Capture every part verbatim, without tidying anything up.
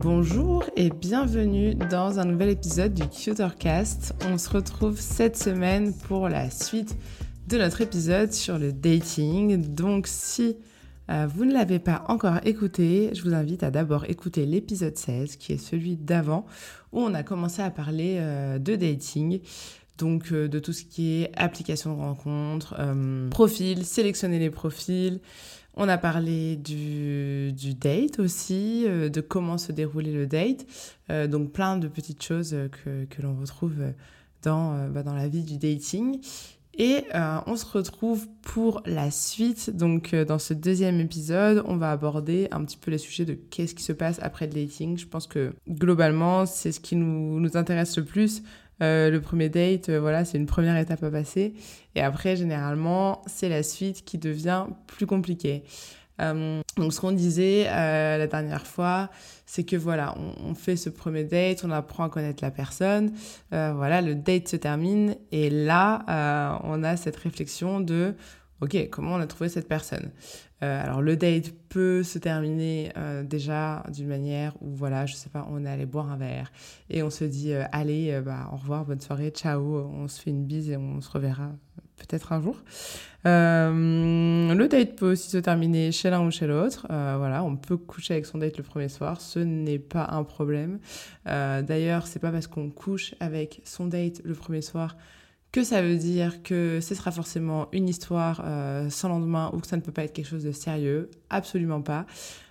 Bonjour et bienvenue dans un nouvel épisode du Cutercast. On se retrouve cette semaine pour la suite de notre épisode sur le dating. Donc si euh, vous ne l'avez pas encore écouté, je vous invite à d'abord écouter l'épisode seize qui est celui d'avant où on a commencé à parler euh, de dating. Donc euh, de tout ce qui est application de rencontre, euh, profil, sélectionner les profils. On a parlé du, du date aussi, euh, de comment se déroulait le date. Euh, donc plein de petites choses que, que l'on retrouve dans, euh, bah dans la vie du dating. Et euh, on se retrouve pour la suite. Donc euh, dans ce deuxième épisode, on va aborder un petit peu les sujets de qu'est-ce qui se passe après le dating. Je pense que globalement, c'est ce qui nous, nous intéresse le plus. Euh, le premier date, euh, voilà, c'est une première étape à passer. Et après, généralement, c'est la suite qui devient plus compliquée. Euh, donc, ce qu'on disait euh, la dernière fois, c'est que voilà, on, on fait ce premier date, on apprend à connaître la personne. Euh, voilà, le date se termine. Et là, euh, on a cette réflexion de « Ok, comment on a trouvé cette personne ?» Euh, alors le date peut se terminer euh, déjà d'une manière où voilà, je sais pas, on est allé boire un verre et on se dit euh, allez, euh, bah, au revoir, bonne soirée, ciao, on se fait une bise et on se reverra peut-être un jour. Euh, le date peut aussi se terminer chez l'un ou chez l'autre. Euh, voilà, on peut coucher avec son date le premier soir, ce n'est pas un problème. Euh, d'ailleurs, c'est pas parce qu'on couche avec son date le premier soir que ça veut dire que ce sera forcément une histoire euh, sans lendemain ou que ça ne peut pas être quelque chose de sérieux. Absolument pas.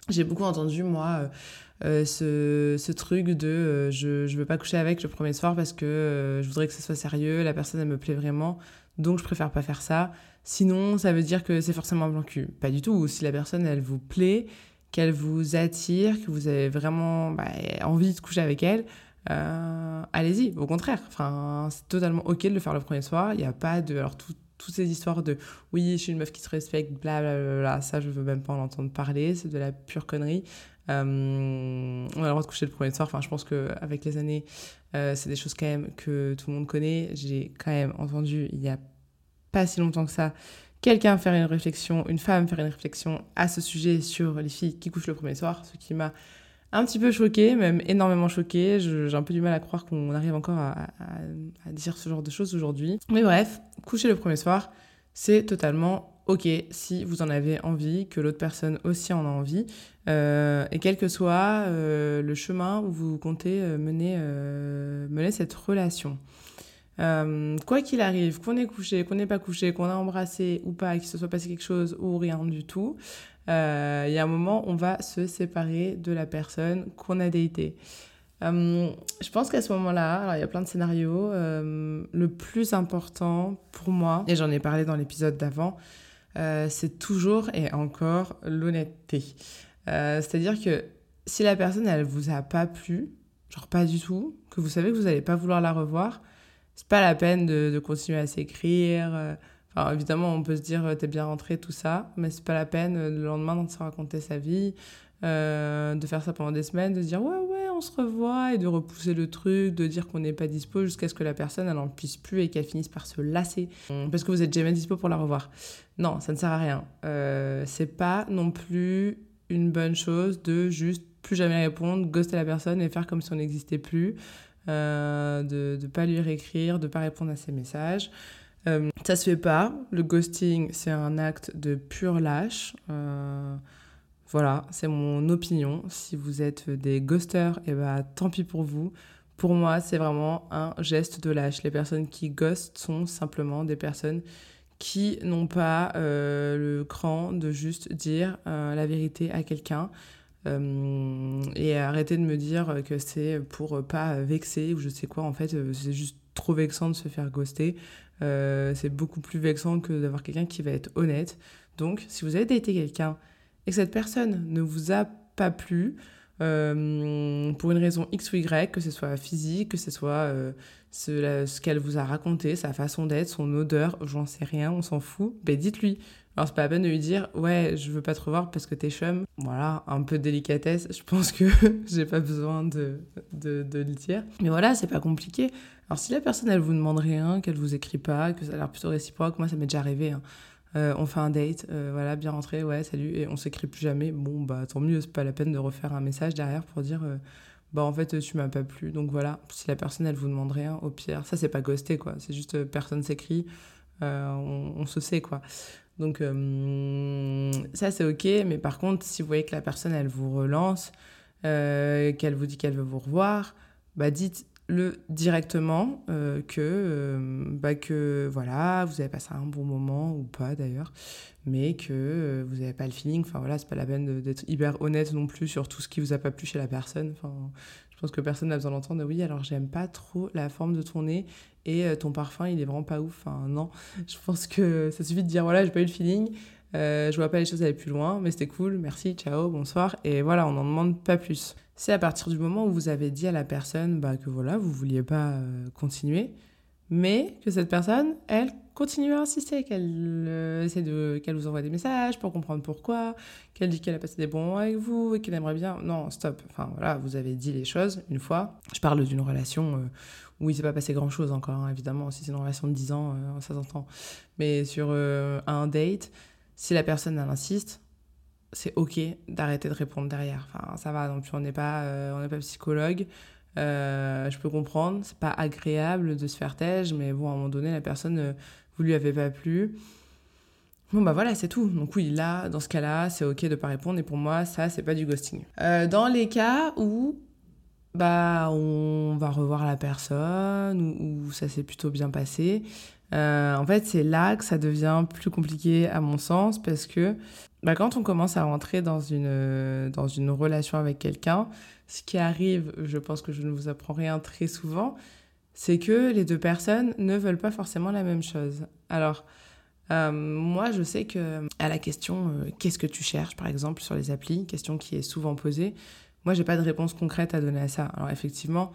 J'ai beaucoup entendu, moi, euh, ce, ce truc de euh, je, je veux pas coucher avec le premier soir parce que euh, je voudrais que ce soit sérieux, la personne, elle me plaît vraiment, donc je préfère pas faire ça. Sinon, ça veut dire que c'est forcément un plan-cul. Pas du tout. Ou si la personne, elle vous plaît, qu'elle vous attire, que vous avez vraiment bah, envie de coucher avec elle, Euh, allez-y, au contraire, enfin, c'est totalement ok de le faire le premier soir. Il n'y a pas de... Alors, toutes tout ces histoires de « oui, je suis une meuf qui se respecte, blablabla », ça, je ne veux même pas en entendre parler, c'est de la pure connerie. Euh, on a le droit de coucher le premier soir. Enfin, je pense qu'avec les années, euh, c'est des choses quand même que tout le monde connaît. J'ai quand même entendu, il n'y a pas si longtemps que ça, quelqu'un faire une réflexion, une femme faire une réflexion à ce sujet sur les filles qui couchent le premier soir, ce qui m'a un petit peu choquée, même énormément choquée. Je, j'ai un peu du mal à croire qu'on arrive encore à, à, à dire ce genre de choses aujourd'hui. Mais bref, coucher le premier soir, c'est totalement ok si vous en avez envie, que l'autre personne aussi en a envie. Euh, et quel que soit euh, le chemin où vous comptez mener, euh, mener cette relation. Euh, quoi qu'il arrive, qu'on ait couché, qu'on n'ait pas couché, qu'on a embrassé ou pas, qu'il se soit passé quelque chose ou rien du tout, il euh, y a un moment on va se séparer de la personne qu'on a datée. Euh, je pense qu'à ce moment-là, il y a plein de scénarios. Euh, le plus important pour moi, et j'en ai parlé dans l'épisode d'avant, euh, c'est toujours et encore l'honnêteté. Euh, c'est-à-dire que si la personne elle vous a pas plu, genre pas du tout, que vous savez que vous n'allez pas vouloir la revoir, c'est pas la peine de, de continuer à s'écrire. Enfin, évidemment, on peut se dire « t'es bien rentré », tout ça, mais c'est pas la peine le lendemain de se raconter sa vie, euh, de faire ça pendant des semaines, de se dire « ouais, ouais, on se revoit et de repousser le truc, de dire qu'on n'est pas dispo jusqu'à ce que la personne elle en puisse plus et qu'elle finisse par se lasser parce que vous êtes jamais dispo pour la revoir. Non, ça ne sert à rien. Euh, c'est pas non plus une bonne chose de juste plus jamais répondre, ghoster la personne et faire comme si on n'existait plus, euh, de ne pas lui réécrire, de ne pas répondre à ses messages. Euh, ça se fait pas. Le ghosting, c'est un acte de pur lâche. Euh, voilà, c'est mon opinion. Si vous êtes des ghosters, eh ben, tant pis pour vous. Pour moi, c'est vraiment un geste de lâche. Les personnes qui ghostent sont simplement des personnes qui n'ont pas euh, le cran de juste dire euh, la vérité à quelqu'un euh, et arrêter de me dire que c'est pour pas vexer ou je sais quoi. En fait, c'est juste trop vexant de se faire ghoster. Euh, c'est beaucoup plus vexant que d'avoir quelqu'un qui va être honnête. Donc, si vous avez daté quelqu'un et que cette personne ne vous a pas plu euh, pour une raison X ou Y, que ce soit physique, que ce soit euh, ce, la, ce qu'elle vous a raconté, sa façon d'être, son odeur, j'en sais rien, on s'en fout, ben dites-lui. Alors, c'est pas la peine de lui dire « Ouais, je veux pas te revoir parce que t'es chum ». Voilà, un peu de délicatesse, je pense que j'ai pas besoin de, de, de le dire. Mais voilà, c'est pas compliqué. Alors, si la personne, elle vous demande rien, qu'elle vous écrit pas, que ça a l'air plutôt réciproque, moi, ça m'est déjà arrivé, hein. Euh, on fait un date, euh, voilà, bien rentré, ouais, salut, et on s'écrit plus jamais. Bon, bah, tant mieux, c'est pas la peine de refaire un message derrière pour dire euh, « Bah, en fait, tu m'as pas plu, donc voilà ». Si la personne, elle vous demande rien, au pire, ça, c'est pas ghoster, quoi. C'est juste euh, personne s'écrit, euh, on, on se sait, quoi. Donc euh, ça c'est ok, mais par contre si vous voyez que la personne elle vous relance, euh, qu'elle vous dit qu'elle veut vous revoir, bah dites-le directement euh, que, euh, bah, que voilà, vous avez passé un bon moment ou pas d'ailleurs, mais que euh, vous n'avez pas le feeling, enfin voilà, c'est pas la peine de, d'être hyper honnête non plus sur tout ce qui vous a pas plu chez la personne, enfin... Je pense que personne n'a besoin d'entendre « Oui, alors j'aime pas trop la forme de ton nez et ton parfum, il est vraiment pas ouf. » Enfin, non, je pense que ça suffit de dire « Voilà, j'ai pas eu le feeling, euh, je vois pas les choses aller plus loin, mais c'était cool, merci, ciao, bonsoir. » Et voilà, on n'en demande pas plus. C'est à partir du moment où vous avez dit à la personne bah, que voilà, vous vouliez pas euh, continuer, mais que cette personne, elle continue à insister, qu'elle euh, essaie de, qu'elle vous envoie des messages pour comprendre pourquoi, qu'elle dit qu'elle a passé des bons moments avec vous et qu'elle aimerait bien... Non, stop. Enfin, voilà, vous avez dit les choses une fois. Je parle d'une relation euh, où il ne s'est pas passé grand-chose encore, hein, évidemment. Si c'est une relation de dix ans, euh, ça s'entend. Mais sur euh, un date, si la personne, elle insiste, c'est OK d'arrêter de répondre derrière. Enfin, ça va, non plus, on n'est pas, euh, pas psychologue. Euh, je peux comprendre, c'est pas agréable de se faire têche, mais bon, à un moment donné, la personne, euh, vous lui avez pas plu. Bon, bah voilà, c'est tout. Donc oui, là, dans ce cas-là, c'est OK de pas répondre, et pour moi, ça, c'est pas du ghosting. Euh, dans les cas où, bah, on va revoir la personne, ou, ou ça s'est plutôt bien passé, euh, en fait, c'est là que ça devient plus compliqué, à mon sens, parce que bah, quand on commence à rentrer dans une, dans une relation avec quelqu'un, ce qui arrive, je pense que je ne vous apprends rien très souvent, c'est que les deux personnes ne veulent pas forcément la même chose. Alors, euh, moi, je sais que à la question euh, « Qu'est-ce que tu cherches ?» par exemple, sur les applis, question qui est souvent posée, moi, j'ai pas de réponse concrète à donner à ça. Alors effectivement,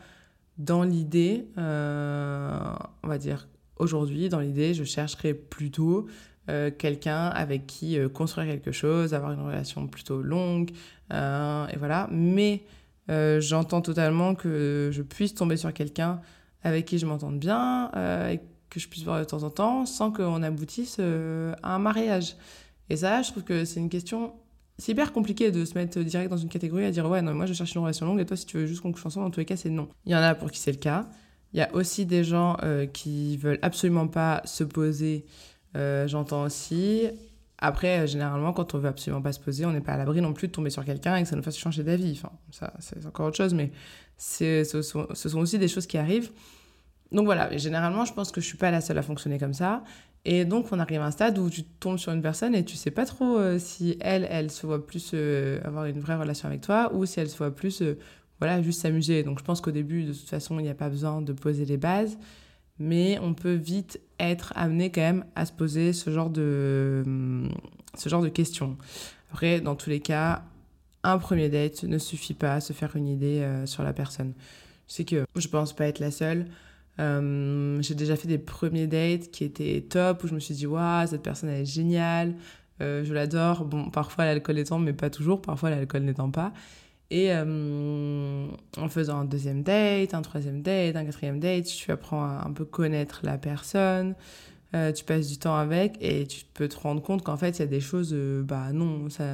dans l'idée, euh, on va dire aujourd'hui, dans l'idée, je chercherais plutôt... Euh, quelqu'un avec qui euh, construire quelque chose, avoir une relation plutôt longue, euh, et voilà. Mais euh, j'entends totalement que je puisse tomber sur quelqu'un avec qui je m'entende bien, euh, et que je puisse voir de temps en temps, sans qu'on aboutisse euh, à un mariage. Et ça, je trouve que c'est une question... C'est hyper compliqué de se mettre direct dans une catégorie à dire « Ouais, non, moi, je cherche une relation longue, et toi, si tu veux juste qu'on couche ensemble, dans tous les cas, c'est non. » Il y en a pour qui c'est le cas. Il y a aussi des gens euh, qui veulent absolument pas se poser... Euh, j'entends aussi. Après, euh, généralement, quand on veut absolument pas se poser, on n'est pas à l'abri non plus de tomber sur quelqu'un et que ça nous fasse changer d'avis. Enfin, ça, c'est encore autre chose, mais c'est, ce, sont, ce sont aussi des choses qui arrivent. Donc voilà, et généralement, je pense que je suis pas la seule à fonctionner comme ça. Et donc, on arrive à un stade où tu tombes sur une personne et tu sais pas trop euh, si elle, elle se voit plus euh, avoir une vraie relation avec toi ou si elle se voit plus, euh, voilà, juste s'amuser. Donc je pense qu'au début, de toute façon, il n'y a pas besoin de poser les bases. Mais on peut vite être amené quand même à se poser ce genre de, ce genre de questions. Après, dans tous les cas, un premier date ne suffit pas à se faire une idée euh, sur la personne. Je sais que je pense pas être la seule. Euh, j'ai déjà fait des premiers dates qui étaient top, où je me suis dit « Waouh, cette personne elle est géniale, euh, je l'adore ». Bon, parfois l'alcool étant, mais pas toujours, parfois l'alcool n'étant pas. Et euh, en faisant un deuxième date, un troisième date, un quatrième date, tu apprends à un peu connaître la personne, euh, tu passes du temps avec et tu peux te rendre compte qu'en fait, il y a des choses, euh, bah non, ça,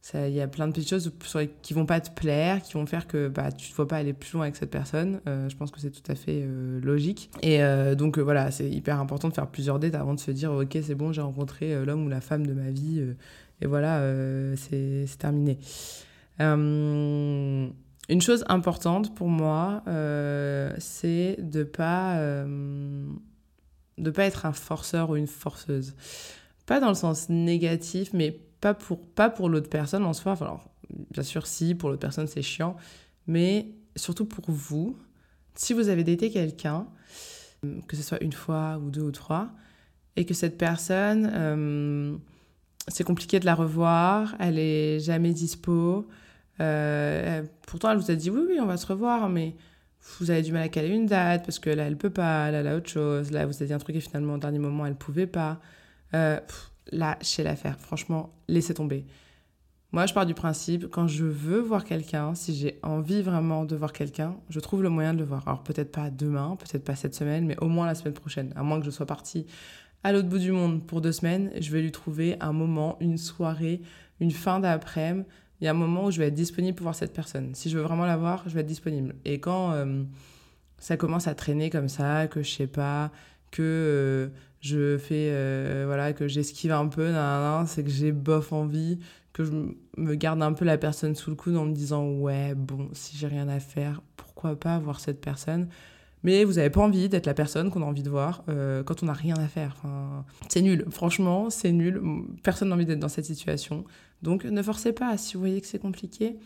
ça, il y a plein de petites choses qui vont pas te plaire, qui vont faire que bah, tu ne vas pas aller plus loin avec cette personne. Euh, je pense que c'est tout à fait euh, logique. Et euh, donc euh, voilà, c'est hyper important de faire plusieurs dates avant de se dire « Ok, c'est bon, j'ai rencontré euh, l'homme ou la femme de ma vie euh, et voilà, euh, c'est, c'est terminé ». Euh, une chose importante pour moi, euh, c'est de pas euh, de pas être un forceur ou une forceuse. Pas dans le sens négatif, mais pas pour pas pour l'autre personne en soi. Enfin, alors, bien sûr, si pour l'autre personne c'est chiant, mais surtout pour vous. Si vous avez daté quelqu'un, que ce soit une fois ou deux ou trois, et que cette personne euh, c'est compliqué de la revoir, elle est jamais dispo. Euh, pourtant, elle vous a dit « oui, oui, on va se revoir », mais vous avez du mal à caler une date parce que là, elle peut pas, là, elle a autre chose. Là, vous avez dit un truc et finalement, au dernier moment, elle pouvait pas. Euh, pff, lâchez l'affaire. Franchement, laissez tomber. Moi, je pars du principe, quand je veux voir quelqu'un, si j'ai envie vraiment de voir quelqu'un, je trouve le moyen de le voir. Alors, peut-être pas demain, peut-être pas cette semaine, mais au moins la semaine prochaine, à moins que je sois partie à l'autre bout du monde pour deux semaines, je vais lui trouver un moment, une soirée, une fin d'après-midi. Il y a un moment où je vais être disponible pour voir cette personne. Si je veux vraiment la voir, je vais être disponible. Et quand euh, ça commence à traîner comme ça, que je sais pas, que euh, je fais, euh, voilà, que j'esquive un peu, nan, nan, nan, c'est que j'ai bof envie, que je me garde un peu la personne sous le coude en me disant « ouais, bon, si j'ai rien à faire, pourquoi pas voir cette personne ?» Mais vous n'avez pas envie d'être la personne qu'on a envie de voir euh, quand on n'a rien à faire. Enfin, c'est nul, franchement, c'est nul. Personne n'a envie d'être dans cette situation. Donc, ne forcez pas. Si vous voyez que c'est compliqué,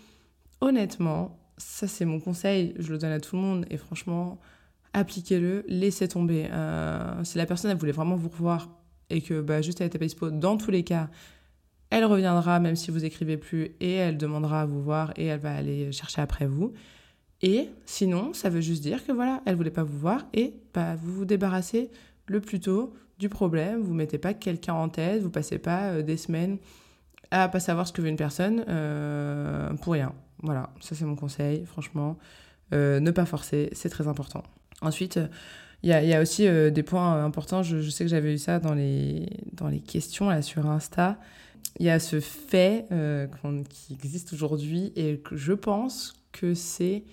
honnêtement, ça c'est mon conseil, je le donne à tout le monde. Et franchement, appliquez-le, laissez tomber. Euh, si la personne, elle voulait vraiment vous revoir et que bah, juste elle n'était pas dispo, dans tous les cas, elle reviendra même si vous n'écrivez plus et elle demandera à vous voir et elle va aller chercher après vous. Et sinon, ça veut juste dire que voilà, elle voulait pas vous voir et bah, vous vous débarrassez le plus tôt du problème. Vous mettez pas quelqu'un en tête, vous passez pas euh, des semaines à pas savoir ce que veut une personne euh, pour rien. Voilà, ça c'est mon conseil, franchement. Euh, ne pas forcer, c'est très important. Ensuite, il euh, y, y a aussi euh, des points importants. Je, je sais que j'avais eu ça dans les, dans les questions là, sur Insta. Il y a ce fait euh, qui existe aujourd'hui et que je pense que c'est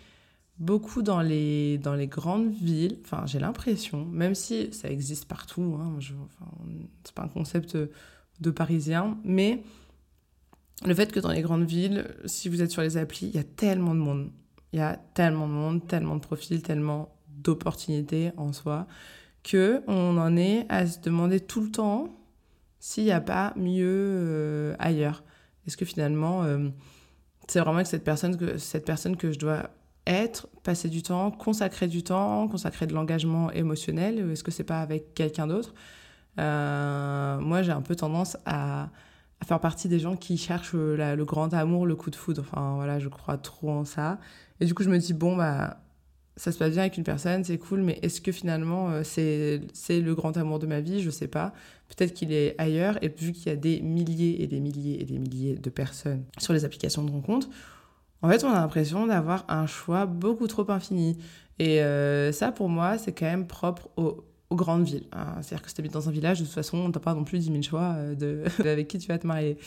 beaucoup dans les, dans les grandes villes, enfin j'ai l'impression, même si ça existe partout, hein, je, enfin, c'est pas un concept de parisien, mais le fait que dans les grandes villes, si vous êtes sur les applis, il y a tellement de monde, il y a tellement de monde, tellement de profils, tellement d'opportunités en soi, qu'on en est à se demander tout le temps s'il n'y a pas mieux euh, ailleurs. Est-ce que finalement, euh, c'est vraiment avec cette personne que, cette personne que je dois être, passer du temps, consacrer du temps, consacrer de l'engagement émotionnel, ou est-ce que c'est pas avec quelqu'un d'autre ? euh, Moi, j'ai un peu tendance à, à faire partie des gens qui cherchent la, le grand amour, le coup de foudre. Enfin, voilà, je crois trop en ça. Et du coup, je me dis, bon, bah, ça se passe bien avec une personne, c'est cool, mais est-ce que finalement, c'est, c'est le grand amour de ma vie ? Je sais pas. Peut-être qu'il est ailleurs, et vu qu'il y a des milliers et des milliers et des milliers de personnes sur les applications de rencontres, en fait, on a l'impression d'avoir un choix beaucoup trop infini. Et euh, ça, pour moi, c'est quand même propre aux, aux grandes villes. Hein. C'est-à-dire que si tu habites dans un village, de toute façon, t'as pas non plus dix mille choix de... avec qui tu vas te marier.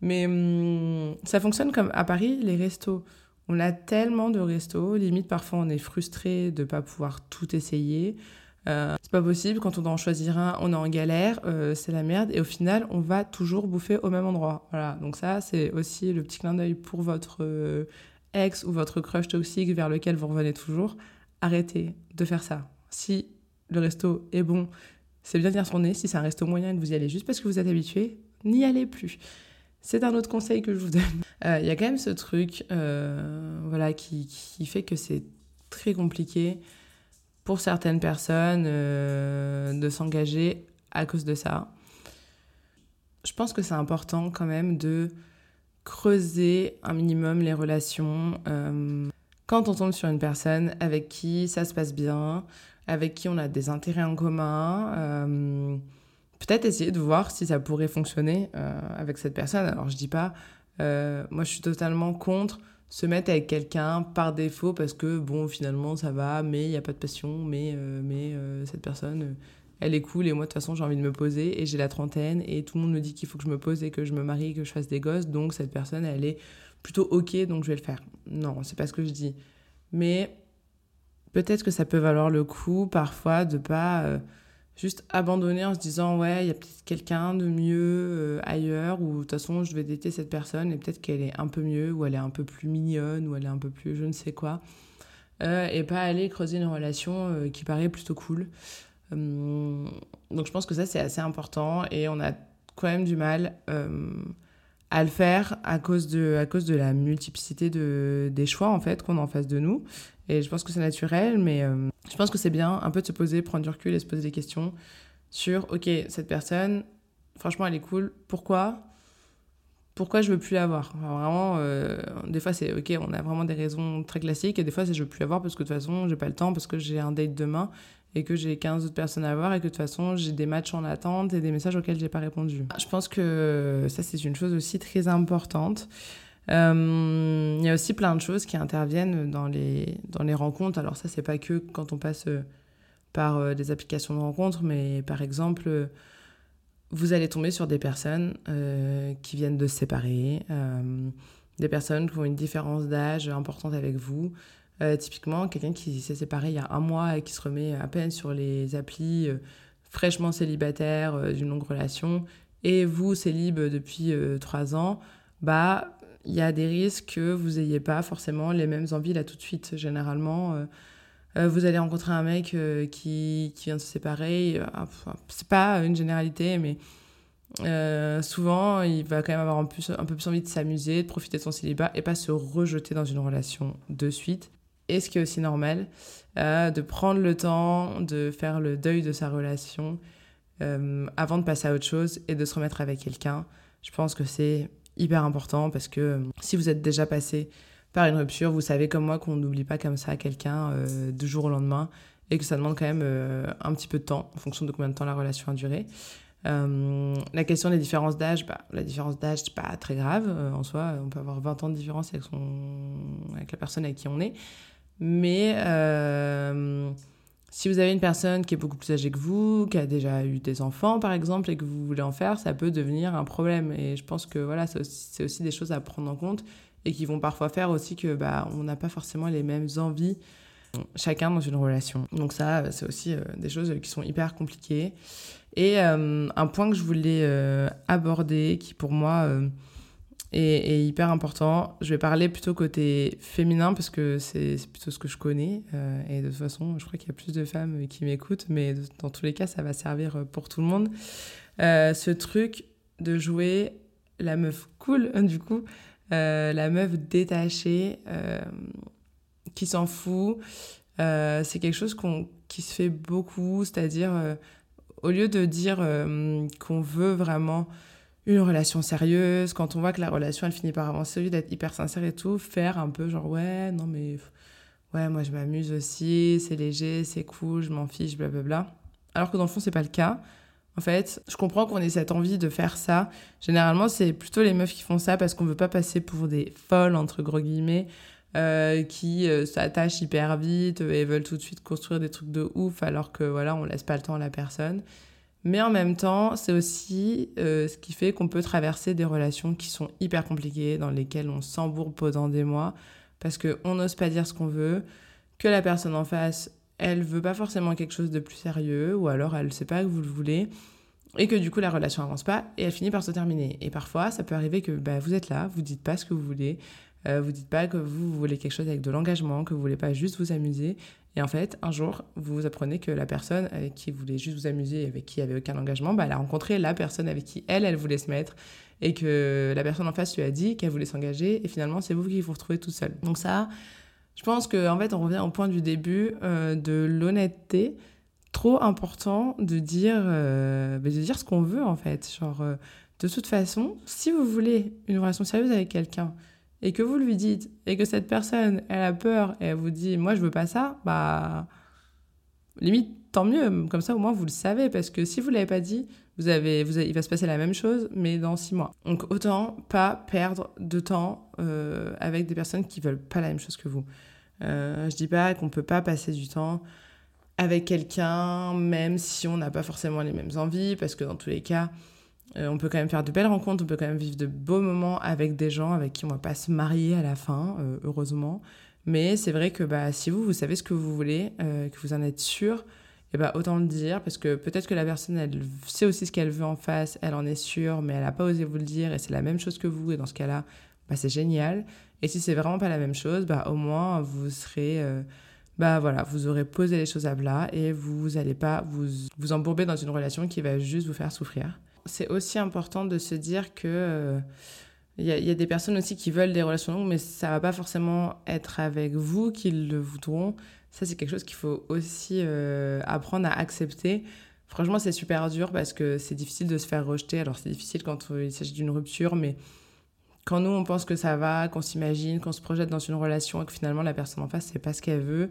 Mais hum, ça fonctionne comme à Paris, les restos. On a tellement de restos. Limite, parfois, on est frustré de pas pouvoir tout essayer. Euh, c'est pas possible. Quand on doit en choisir un, on est en galère. Euh, c'est la merde. Et au final, on va toujours bouffer au même endroit. Voilà. Donc ça, c'est aussi le petit clin d'œil pour votre euh, ex ou votre crush toxique vers lequel vous revenez toujours. Arrêtez de faire ça. Si le resto est bon, c'est bien d'y retourner. Si c'est un resto moyen que vous y allez juste parce que vous êtes habitué, n'y allez plus. C'est un autre conseil que je vous donne. Il euh, y a quand même ce truc euh, voilà, qui, qui fait que c'est très compliqué pour certaines personnes euh, de s'engager à cause de ça. Je pense que c'est important quand même de creuser un minimum les relations. Euh, quand on tombe sur une personne avec qui ça se passe bien, avec qui on a des intérêts en commun, euh, peut-être essayer de voir si ça pourrait fonctionner euh, avec cette personne. Alors je dis pas, euh, moi je suis totalement contre se mettre avec quelqu'un par défaut parce que bon, finalement ça va, mais il n'y a pas de passion, mais, euh, mais euh, cette personne euh, elle est cool et moi de toute façon j'ai envie de me poser et j'ai la trentaine et tout le monde me dit qu'il faut que je me pose et que je me marie, que je fasse des gosses, donc cette personne elle est plutôt ok, donc je vais le faire. Non, c'est pas ce que je dis, mais peut-être que ça peut valoir le coup parfois de pas euh, juste abandonner en se disant ouais, il y a peut-être quelqu'un de mieux euh, ailleurs, ou de toute façon je vais dater cette personne et peut-être qu'elle est un peu mieux, ou elle est un peu plus mignonne, ou elle est un peu plus je ne sais quoi, euh, et pas aller creuser une relation euh, qui paraît plutôt cool. Hum, donc je pense que ça c'est assez important et on a quand même du mal euh, à le faire à cause de, à cause de la multiplicité de, des choix en fait qu'on a en face de nous, et je pense que c'est naturel, mais euh, je pense que c'est bien un peu de se poser, prendre du recul et se poser des questions sur ok, cette personne franchement elle est cool, pourquoi pourquoi je veux plus l'avoir, enfin, vraiment euh, des fois c'est ok, on a vraiment des raisons très classiques, et des fois c'est je veux plus l'avoir parce que de toute façon j'ai pas le temps, parce que j'ai un date demain et que j'ai quinze autres personnes à voir et que de toute façon j'ai des matchs en attente et des messages auxquels j'ai pas répondu. Je pense que ça c'est une chose aussi très importante. Euh, il y a aussi plein de choses qui interviennent dans les, dans les rencontres. Alors ça c'est pas que quand on passe par des applications de rencontres, mais par exemple vous allez tomber sur des personnes euh, qui viennent de se séparer, euh, des personnes qui ont une différence d'âge importante avec vous. Euh, typiquement, quelqu'un qui s'est séparé il y a un mois et qui se remet à peine sur les applis, euh, fraîchement célibataire euh, d'une longue relation, et vous, célib depuis euh, trois ans, bah il y a des risques que vous ayez pas forcément les mêmes envies là tout de suite. Généralement, euh, euh, vous allez rencontrer un mec euh, qui, qui vient de se séparer. Euh, c'est pas une généralité, mais euh, souvent, il va quand même avoir un peu, un peu plus envie de s'amuser, de profiter de son célibat et pas se rejeter dans une relation de suite. Et ce qui est aussi normal, euh, de prendre le temps de faire le deuil de sa relation euh, avant de passer à autre chose et de se remettre avec quelqu'un. Je pense que c'est hyper important parce que euh, si vous êtes déjà passé par une rupture, vous savez comme moi qu'on n'oublie pas comme ça quelqu'un euh, du jour au lendemain, et que ça demande quand même euh, un petit peu de temps en fonction de combien de temps la relation a duré. Euh, la question des différences d'âge, bah, la différence d'âge c'est pas très grave, euh, en soi on peut avoir vingt ans de différence avec, son... avec la personne avec qui on est. Mais euh, si vous avez une personne qui est beaucoup plus âgée que vous, qui a déjà eu des enfants par exemple, et que vous voulez en faire, ça peut devenir un problème. Et je pense que voilà, c'est aussi, c'est aussi des choses à prendre en compte et qui vont parfois faire aussi que bah, on n'a pas forcément les mêmes envies chacun dans une relation. Donc ça, c'est aussi euh, des choses qui sont hyper compliquées. Et euh, un point que je voulais euh, aborder, qui pour moi... Euh, Et, et hyper important, je vais parler plutôt côté féminin parce que c'est, c'est plutôt ce que je connais euh, et de toute façon je crois qu'il y a plus de femmes qui m'écoutent, mais de, dans tous les cas ça va servir pour tout le monde, euh, ce truc de jouer la meuf cool du coup, euh, la meuf détachée euh, qui s'en fout, euh, c'est quelque chose qu'on, qui se fait beaucoup, c'est-à-dire euh, au lieu de dire euh, qu'on veut vraiment une relation sérieuse, quand on voit que la relation elle finit par avancer, d'être hyper sincère et tout, faire un peu genre ouais, non mais ouais, moi je m'amuse aussi, c'est léger, c'est cool, je m'en fiche, blablabla. Alors que dans le fond, c'est pas le cas. En fait, je comprends qu'on ait cette envie de faire ça. Généralement, c'est plutôt les meufs qui font ça parce qu'on veut pas passer pour des folles, entre gros guillemets, euh, qui euh, s'attachent hyper vite et veulent tout de suite construire des trucs de ouf alors que voilà, on laisse pas le temps à la personne. Mais en même temps, c'est aussi euh, ce qui fait qu'on peut traverser des relations qui sont hyper compliquées, dans lesquelles on s'embourbe pendant des mois, parce qu'on n'ose pas dire ce qu'on veut, que la personne en face, elle veut pas forcément quelque chose de plus sérieux, ou alors elle sait pas que vous le voulez, et que du coup la relation avance pas, et elle finit par se terminer. Et parfois, ça peut arriver que bah, vous êtes là, vous dites pas ce que vous voulez, euh, vous dites pas que vous, vous voulez quelque chose avec de l'engagement, que vous voulez pas juste vous amuser. Et en fait, un jour, vous apprenez que la personne avec qui voulait juste vous amuser, avec qui il n'y avait aucun engagement, bah, elle a rencontré la personne avec qui elle, elle voulait se mettre, et que la personne en face lui a dit qu'elle voulait s'engager, et finalement, c'est vous qui vous retrouvez toute seule. Donc ça, je pense qu'en fait, on revient au point du début euh, de l'honnêteté. Trop important de dire, euh, de dire ce qu'on veut, en fait. Genre, euh, de toute façon, si vous voulez une relation sérieuse avec quelqu'un, et que vous lui dites, et que cette personne, elle a peur, et elle vous dit « moi, je veux pas ça », bah, limite, tant mieux, comme ça, au moins, vous le savez, parce que si vous l'avez pas dit, vous avez, vous avez, il va se passer la même chose, mais dans six mois. Donc autant pas perdre de temps euh, avec des personnes qui veulent pas la même chose que vous. Euh, je dis pas qu'on peut pas passer du temps avec quelqu'un, même si on n'a pas forcément les mêmes envies, parce que dans tous les cas, euh, on peut quand même faire de belles rencontres, on peut quand même vivre de beaux moments avec des gens avec qui on va pas se marier à la fin, euh, heureusement. Mais c'est vrai que bah, si vous, vous savez ce que vous voulez, euh, que vous en êtes sûr, et bah, autant le dire, parce que peut-être que la personne, elle sait aussi ce qu'elle veut en face, elle en est sûre, mais elle n'a pas osé vous le dire, et c'est la même chose que vous, et dans ce cas-là, bah, c'est génial. Et si c'est vraiment pas la même chose, bah, au moins, vous serez... Euh, bah voilà, vous aurez posé les choses à plat et vous n'allez pas vous, vous embourber dans une relation qui va juste vous faire souffrir. C'est aussi important de se dire que il euh, y, y a des personnes aussi qui veulent des relations longues, mais ça ne va pas forcément être avec vous qu'ils le voudront. Ça, c'est quelque chose qu'il faut aussi euh, apprendre à accepter. Franchement, c'est super dur parce que c'est difficile de se faire rejeter. Alors, c'est difficile quand il s'agit d'une rupture, mais quand nous, on pense que ça va, qu'on s'imagine, qu'on se projette dans une relation et que finalement, la personne en face, c'est pas ce qu'elle veut,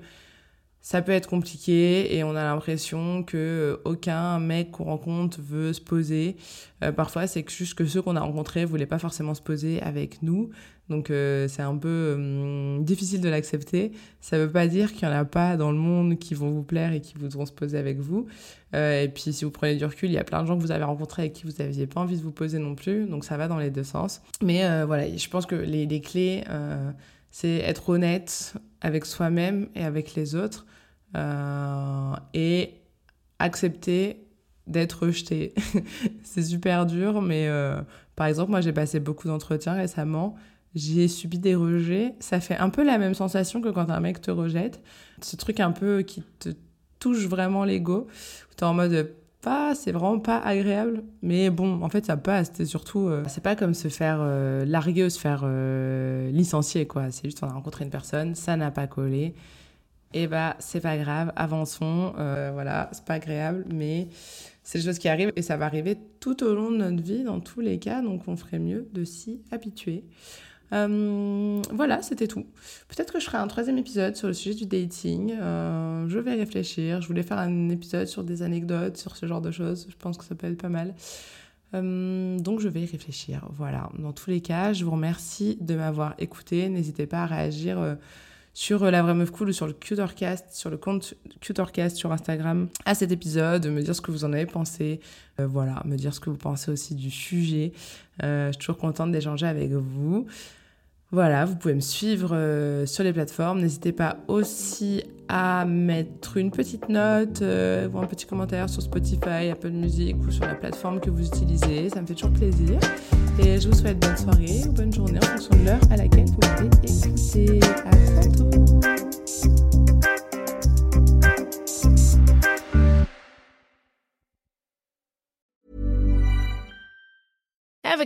ça peut être compliqué et on a l'impression qu'aucun mec qu'on rencontre veut se poser. Euh, parfois, c'est juste que ceux qu'on a rencontrés ne voulaient pas forcément se poser avec nous. Donc, euh, c'est un peu euh, difficile de l'accepter. Ça veut pas dire qu'il y en a pas dans le monde qui vont vous plaire et qui voudront se poser avec vous. Euh, et puis, si vous prenez du recul, il y a plein de gens que vous avez rencontrés avec qui vous n'aviez pas envie de vous poser non plus. Donc, ça va dans les deux sens. Mais euh, voilà, je pense que les, les clés, euh, c'est être honnête avec soi-même et avec les autres euh, et accepter d'être rejeté. C'est super dur, mais euh, par exemple, moi, j'ai passé beaucoup d'entretiens récemment. J'ai subi des rejets. Ça fait un peu la même sensation que quand un mec te rejette. Ce truc un peu qui te touche vraiment l'ego, où t'es en mode pas, c'est vraiment pas agréable, mais bon, en fait ça passe. C'est surtout euh, c'est pas comme se faire euh, larguer ou se faire euh, licencier quoi. C'est juste on a rencontré une personne, ça n'a pas collé, et bah c'est pas grave, avançons. Euh, voilà, c'est pas agréable, mais c'est des choses qui arrivent et ça va arriver tout au long de notre vie dans tous les cas, donc on ferait mieux de s'y habituer. Euh, voilà, c'était tout. Peut-être que je ferai un troisième épisode sur le sujet du dating. Euh, je vais réfléchir. Je voulais faire un épisode sur des anecdotes, sur ce genre de choses. Je pense que ça peut être pas mal. Euh, donc, je vais y réfléchir. Voilà. Dans tous les cas, je vous remercie de m'avoir écouté. N'hésitez pas à réagir euh, sur euh, La Vraie Meuf Cool ou sur le Qtorcast, sur le compte Qtorcast sur Instagram à cet épisode, me dire ce que vous en avez pensé. Euh, voilà, me dire ce que vous pensez aussi du sujet. Euh, je suis toujours contente d'échanger avec vous. Voilà, vous pouvez me suivre euh, sur les plateformes. N'hésitez pas aussi à mettre une petite note euh, ou un petit commentaire sur Spotify, Apple Music ou sur la plateforme que vous utilisez. Ça me fait toujours plaisir. Et je vous souhaite bonne soirée ou bonne journée en fonction de l'heure à laquelle vous pouvez écouter. À bientôt. Ever